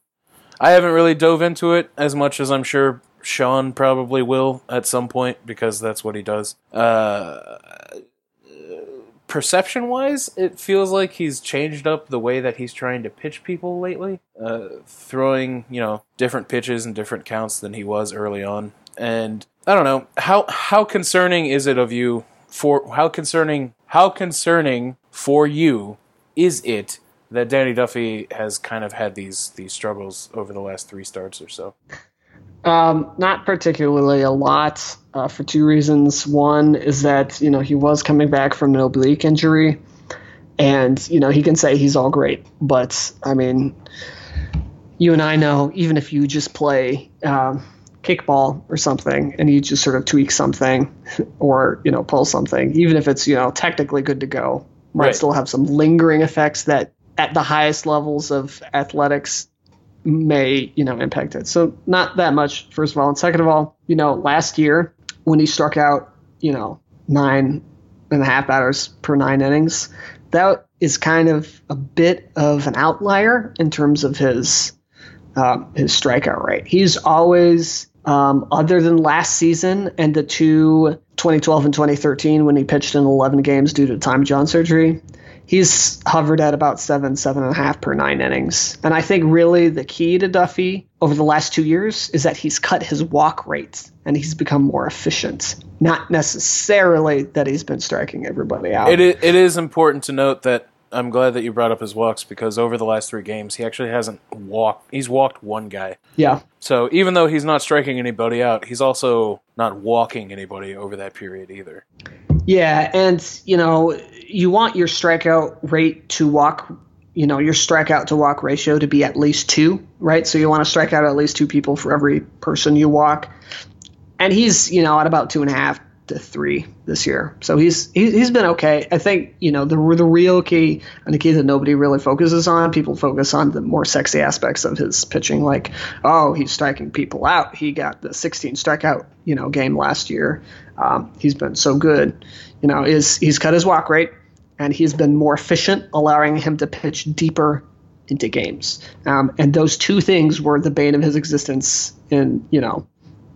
I haven't really dove into it as much as I'm sure Sean probably will at some point, because that's what he does. Uh, perception-wise, it feels like he's changed up the way that he's trying to pitch people lately. Uh, throwing, you know, different pitches and different counts than he was early on. And I don't know, how how concerning is it of you for how concerning how concerning for you is it that Danny Duffy has kind of had these these struggles over the last three starts or so? Um, not particularly a lot, uh, for two reasons. One is that, you know, he was coming back from an oblique injury, and, you know, he can say he's all great, but I mean, you and I know, even if you just play, um, kickball or something, and you just sort of tweak something or, you know, pull something, even if it's, you know, technically good to go, might right. still have some lingering effects that at the highest levels of athletics may, you know, impact it. So not that much, first of all. And second of all, you know, last year when he struck out, you know, nine and a half batters per nine innings, that is kind of a bit of an outlier in terms of his um, his strikeout rate. He's always, um, other than last season and the two twenty twelve and twenty thirteen when he pitched in eleven games due to Tommy John surgery, he's hovered at about seven, seven and a half per nine innings. And I think really the key to Duffy over the last two years is that he's cut his walk rate and he's become more efficient. Not necessarily that he's been striking everybody out. It is, it is important to note that I'm glad that you brought up his walks, because over the last three games, he actually hasn't walked. He's walked one guy. Yeah. So even though he's not striking anybody out, he's also not walking anybody over that period either. Yeah. And, you know, you want your strikeout rate to walk, you know, your strikeout to walk ratio to be at least two, right? So you want to strike out at least two people for every person you walk. And he's, you know, at about two and a half to three this year. So he's he's been okay. I think, you know, the the real key, and the key that nobody really focuses on, people focus on the more sexy aspects of his pitching, like, oh, he's striking people out. He got the sixteen strikeout, you know, game last year. Um, he's been so good. You know, is he's cut his walk rate, and he's been more efficient, allowing him to pitch deeper into games. Um, and those two things were the bane of his existence in, you know,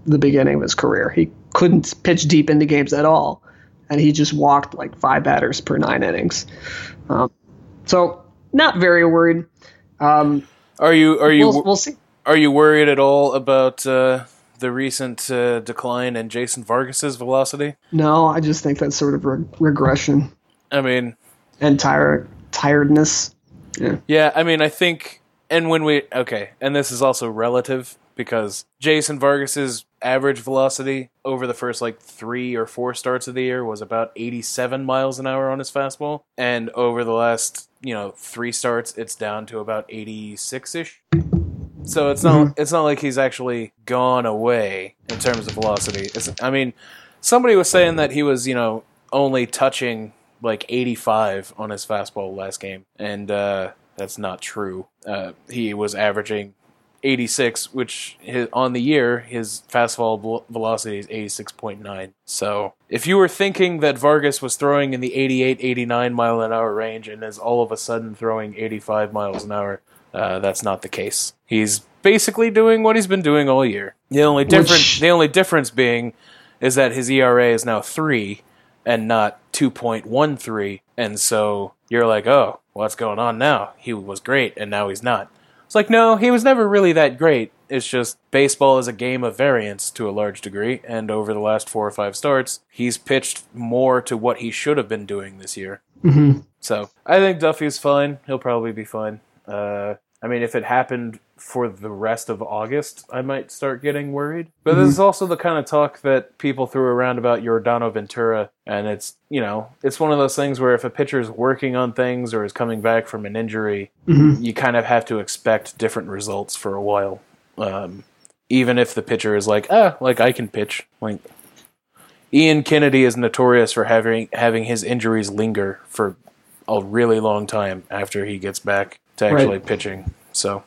the beginning of his career. He couldn't pitch deep into games at all, and he just walked like five batters per nine innings. Um, so not very worried. Um, are you? Are you? We'll, we'll see. Are you worried at all about uh, the recent uh, decline in Jason Vargas's velocity? No, I just think that's sort of re- regression. I mean, and tired tiredness. Yeah. Yeah, I mean, I think, and when we okay, and this is also relative, because Jason Vargas's average velocity over the first like three or four starts of the year was about eighty-seven miles an hour on his fastball, and over the last, you know, three starts, it's down to about eighty-six-ish. So it's not mm-hmm. it's not like he's actually gone away in terms of velocity. It's, I mean, somebody was saying that he was, you know, only touching like eighty-five on his fastball last game, and uh, that's not true. Uh, he was averaging eighty-six, which his, on the year, his fastball velocity is eighty-six point nine. So if you were thinking that Vargas was throwing in the eighty-eight, eighty-nine mile an hour range and is all of a sudden throwing eighty-five miles an hour, uh, that's not the case. He's basically doing what he's been doing all year. The only difference, the only difference being is that his E R A is now three and not two point one three. And so you're like, oh, what's going on now? He was great and now he's not. It's like, no, he was never really that great. It's just baseball is a game of variance to a large degree, and over the last four or five starts, he's pitched more to what he should have been doing this year. Mm-hmm. So I think Duffy's fine. He'll probably be fine. Uh, I mean, if it happened for the rest of August, I might start getting worried. But mm-hmm. this is also the kind of talk that people threw around about Yordan Ventura, and it's, you know, it's one of those things where if a pitcher's working on things or is coming back from an injury, mm-hmm. you kind of have to expect different results for a while. Um, even if the pitcher is like, ah, like, I can pitch. Like, Ian Kennedy is notorious for having having his injuries linger for a really long time after he gets back to actually right. pitching, so...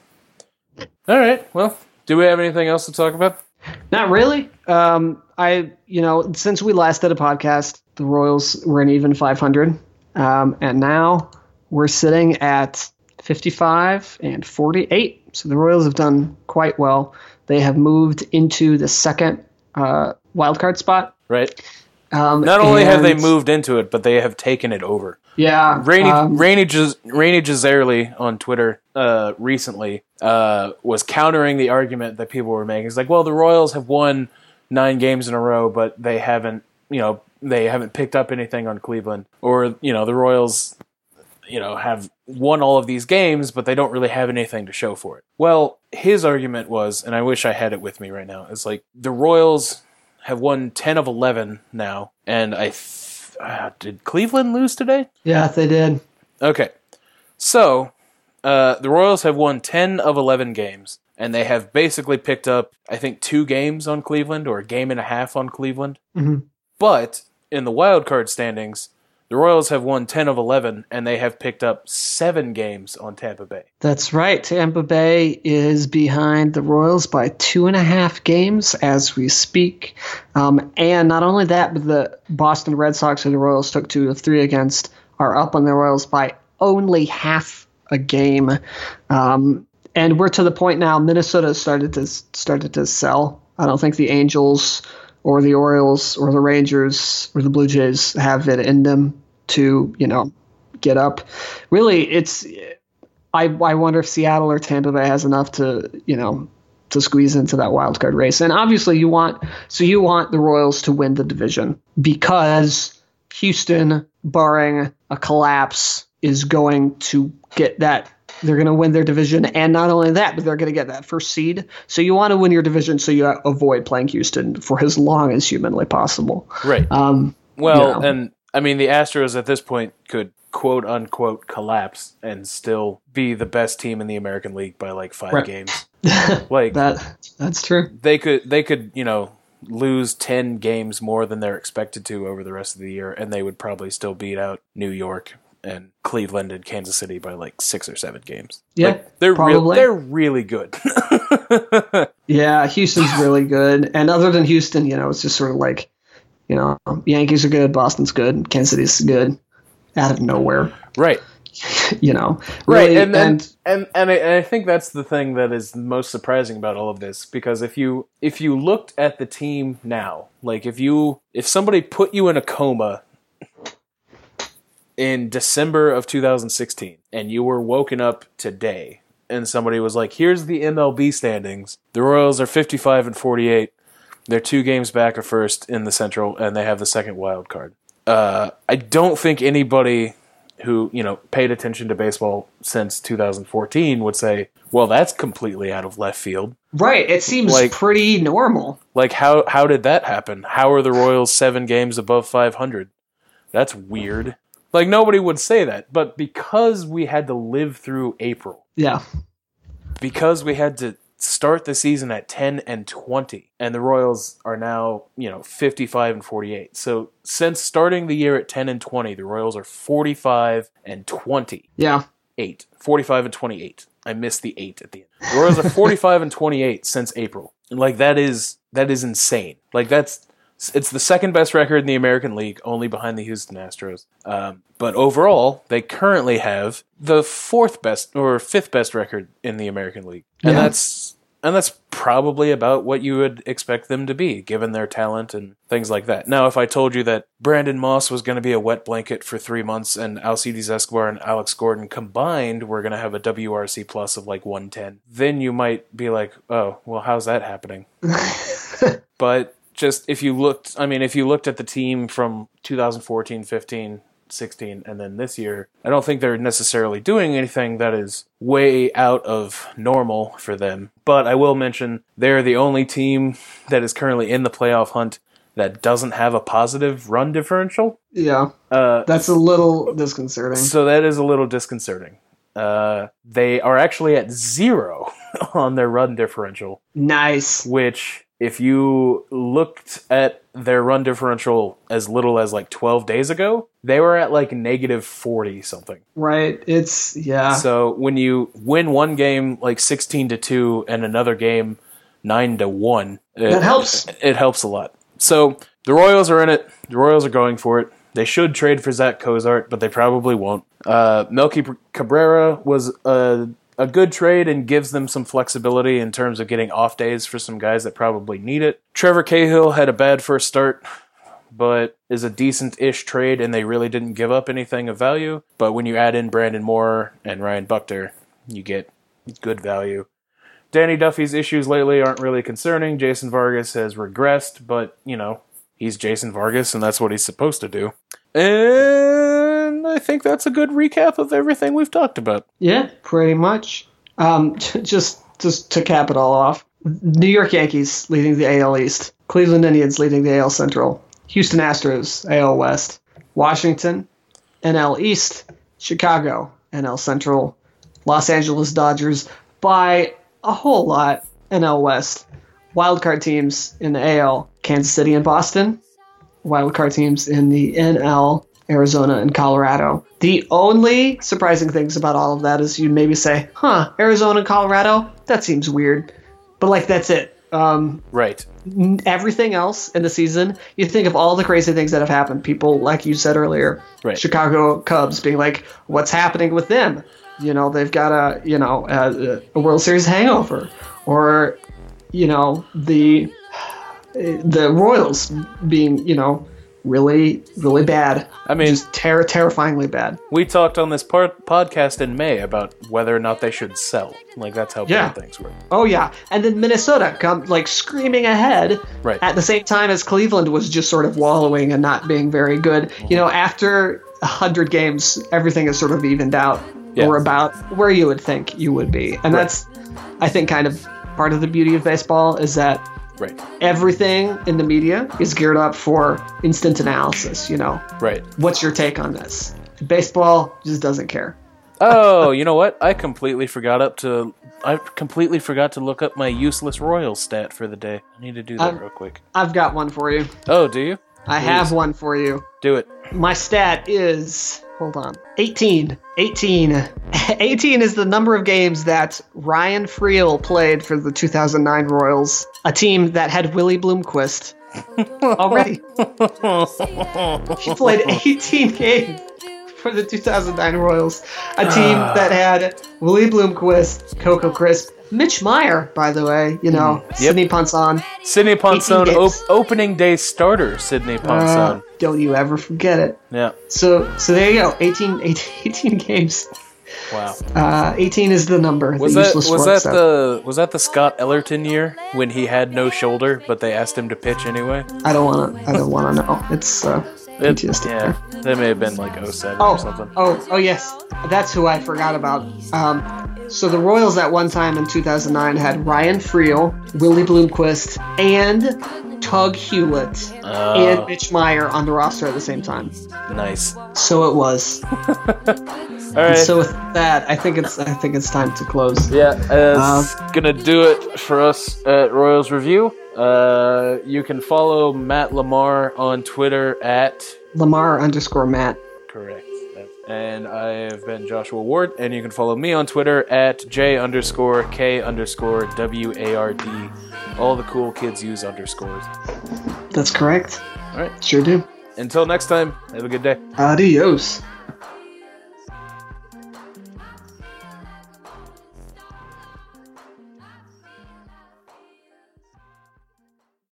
All right. Well, do we have anything else to talk about? Not really. Um, I, you know, since we last did a podcast, the Royals were an even five hundred, um, and now we're sitting at fifty-five and forty-eight. So the Royals have done quite well. They have moved into the second uh, wild card spot. Right. Um, Not only and, have they moved into it, but they have taken it over. Yeah. Rainey um, Rainey Giserli on Twitter uh, recently uh, was countering the argument that people were making. It's like, well, the Royals have won nine games in a row, but they haven't, you know, they haven't picked up anything on Cleveland, or, you know, the Royals, you know, have won all of these games, but they don't really have anything to show for it. Well, his argument was, and I wish I had it with me right now, it's like the Royals have won ten of eleven now, and I th- uh, did Cleveland lose today? Yeah, they did. Okay. So, uh, the Royals have won ten of eleven games, and they have basically picked up, I think, two games on Cleveland, or a game and a half on Cleveland. Mm-hmm. But, in the wild card standings, The Royals have won ten of eleven, and they have picked up seven games on Tampa Bay. That's right. Tampa Bay is behind the Royals by two and a half games as we speak. Um, and not only that, but the Boston Red Sox, who the Royals took two of three against, are up on the Royals by only half a game. Um, and we're to the point now, Minnesota started to started to sell. I don't think the Angels or the Orioles or the Rangers or the Blue Jays have it in them to, you know, get up. Really, it's I, I wonder if Seattle or Tampa Bay has enough to, you know, to squeeze into that wild card race. And obviously you want so you want the Royals to win the division because Houston, barring a collapse, is going to get that. They're going to win their division, and not only that, but they're going to get that first seed. So you want to win your division so you avoid playing Houston for as long as humanly possible. Right. Um, well, you know. And I mean, the Astros at this point could quote-unquote collapse and still be the best team in the American League by like five right. games. Like that, that's true. They could, they could, you know, lose ten games more than they're expected to over the rest of the year, and they would probably still beat out New York and Cleveland and Kansas City by like six or seven games. Yeah, like they're real, they're really good. Yeah, Houston's really good, and other than Houston, you know, it's just sort of like, you know, Yankees are good, Boston's good, Kansas City's good, out of nowhere, right? You know, really, right, and and and, and, and, I, and I think that's the thing that is most surprising about all of this, because if you if you looked at the team now, like if you if somebody put you in a coma in December of two thousand sixteen, and you were woken up today, and somebody was like, here's the M L B standings. The Royals are fifty-five and forty-eight. They're two games back of first in the Central, and they have the second wild card. Uh, I don't think anybody who, you know, paid attention to baseball since two thousand fourteen would say, well, that's completely out of left field. Right. It seems like, pretty normal. Like, how, how did that happen? How are the Royals seven games above five hundred? That's weird. Like, nobody would say that, but because we had to live through April. Yeah. Because we had to start the season at ten and twenty, and the Royals are now, you know, fifty-five and forty-eight. So since starting the year at ten and twenty, the Royals are forty-five and twenty. Yeah. Eight. forty-five and twenty-eight. I missed the eight at the end. The Royals are forty-five and twenty-eight since April. Like, that is, that is insane. Like, that's, it's the second best record in the American League, only behind the Houston Astros. Um, but overall, they currently have the fourth best or fifth best record in the American League. And yeah. that's and that's probably about what you would expect them to be, given their talent and things like that. Now, if I told you that Brandon Moss was going to be a wet blanket for three months and Alcides Escobar and Alex Gordon combined were going to have a W R C plus of like one ten, then you might be like, oh, well, how's that happening? But just if you looked, I mean, if you looked at the team from two thousand fourteen, fifteen, sixteen, and then this year, I don't think they're necessarily doing anything that is way out of normal for them. But I will mention they're the only team that is currently in the playoff hunt that doesn't have a positive run differential. Yeah, uh, that's a little disconcerting. So that is a little disconcerting. Uh, they are actually at zero on their run differential. Nice. Which, if you looked at their run differential as little as like twelve days ago, they were at like negative forty something. Right. It's, yeah. So when you win one game like sixteen to two and another game nine to one, it, that helps. It helps a lot. So the Royals are in it. The Royals are going for it. They should trade for Zach Cozart, but they probably won't. Uh, Melky Cabrera was a. A good trade and gives them some flexibility in terms of getting off days for some guys that probably need it. Trevor Cahill had a bad first start, but is a decent-ish trade, and they really didn't give up anything of value. But when you add in Brandon Moore and Ryan Buchter, you get good value. Danny Duffy's issues lately aren't really concerning. Jason Vargas has regressed, but, you know, he's Jason Vargas, and that's what he's supposed to do. And I think that's a good recap of everything we've talked about. Yeah, pretty much. Um, just just to cap it all off, New York Yankees leading the A L East, Cleveland Indians leading the A L Central, Houston Astros, A L West, Washington, N L East, Chicago, N L Central, Los Angeles Dodgers by a whole lot, N L West, wildcard teams in the A L, Kansas City and Boston, wildcard teams in the N L, Arizona, and Colorado. The only surprising things about all of that is you'd maybe say, huh, Arizona, Colorado, that seems weird. But, like, that's it. Um, right. Everything else in the season, you think of all the crazy things that have happened. People, like you said earlier, right. Chicago Cubs being like, what's happening with them? You know, they've got a, you know, a, a World Series hangover. Or, you know, the the Royals being, you know, really, really bad. I mean, just ter- terrifyingly bad. We talked on this part- podcast in May about whether or not they should sell. Like, that's how yeah. bad things were. Oh, yeah. And then Minnesota come, like, screaming ahead right. at the same time as Cleveland was just sort of wallowing and not being very good. Mm-hmm. You know, after one hundred games, everything is sort of evened out yeah. or about where you would think you would be. And right. that's, I think, kind of part of the beauty of baseball is that Right. everything in the media is geared up for instant analysis, you know. Right. What's your take on this? Baseball just doesn't care. Oh, you know what? I completely forgot up to I completely forgot to look up my useless Royals stat for the day. I need to do that I've, real quick. I've got one for you. Oh, do you? I Please. have one for you. Do it. My stat is Hold on. eighteen. eighteen. eighteen is the number of games that Ryan Friel played for the two thousand nine Royals, a team that had Willie Bloomquist already. He played eighteen games for the two thousand nine Royals, a team uh. that had Willie Bloomquist, Coco Crisp, Mitch Meyer, by the way, you know, yep. Sidney Ponson. Sidney Ponson, op- opening day starter, Sidney Ponson. Uh, don't you ever forget it. Yeah. So so there you go, eighteen, eighteen, eighteen games. Wow. Uh, eighteen is the number. Was the that, was that the was that the Scott Ellerton year when he had no shoulder, but they asked him to pitch anyway? I don't want to. I don't want to know. It's. Uh, It, yeah, that may have been like oh seven oh, or something. Oh, oh yes, that's who I forgot about. Um, so the Royals at one time in two thousand nine had Ryan Friel, Willie Bloomquist, and Tug Hewlett uh, and Mitch Meyer on the roster at the same time. Nice. So it was. All right. And so with that, I think it's I think it's time to close. Yeah, that's uh, gonna do it for us at Royals Review. Uh, you can follow Matt Lamar on Twitter at Lamar underscore Matt. Correct. And I have been Joshua Ward, and you can follow me on Twitter at J underscore K underscore W A R D. All the cool kids use underscores. That's correct. All right. Sure do. Until next time, have a good day. Adios.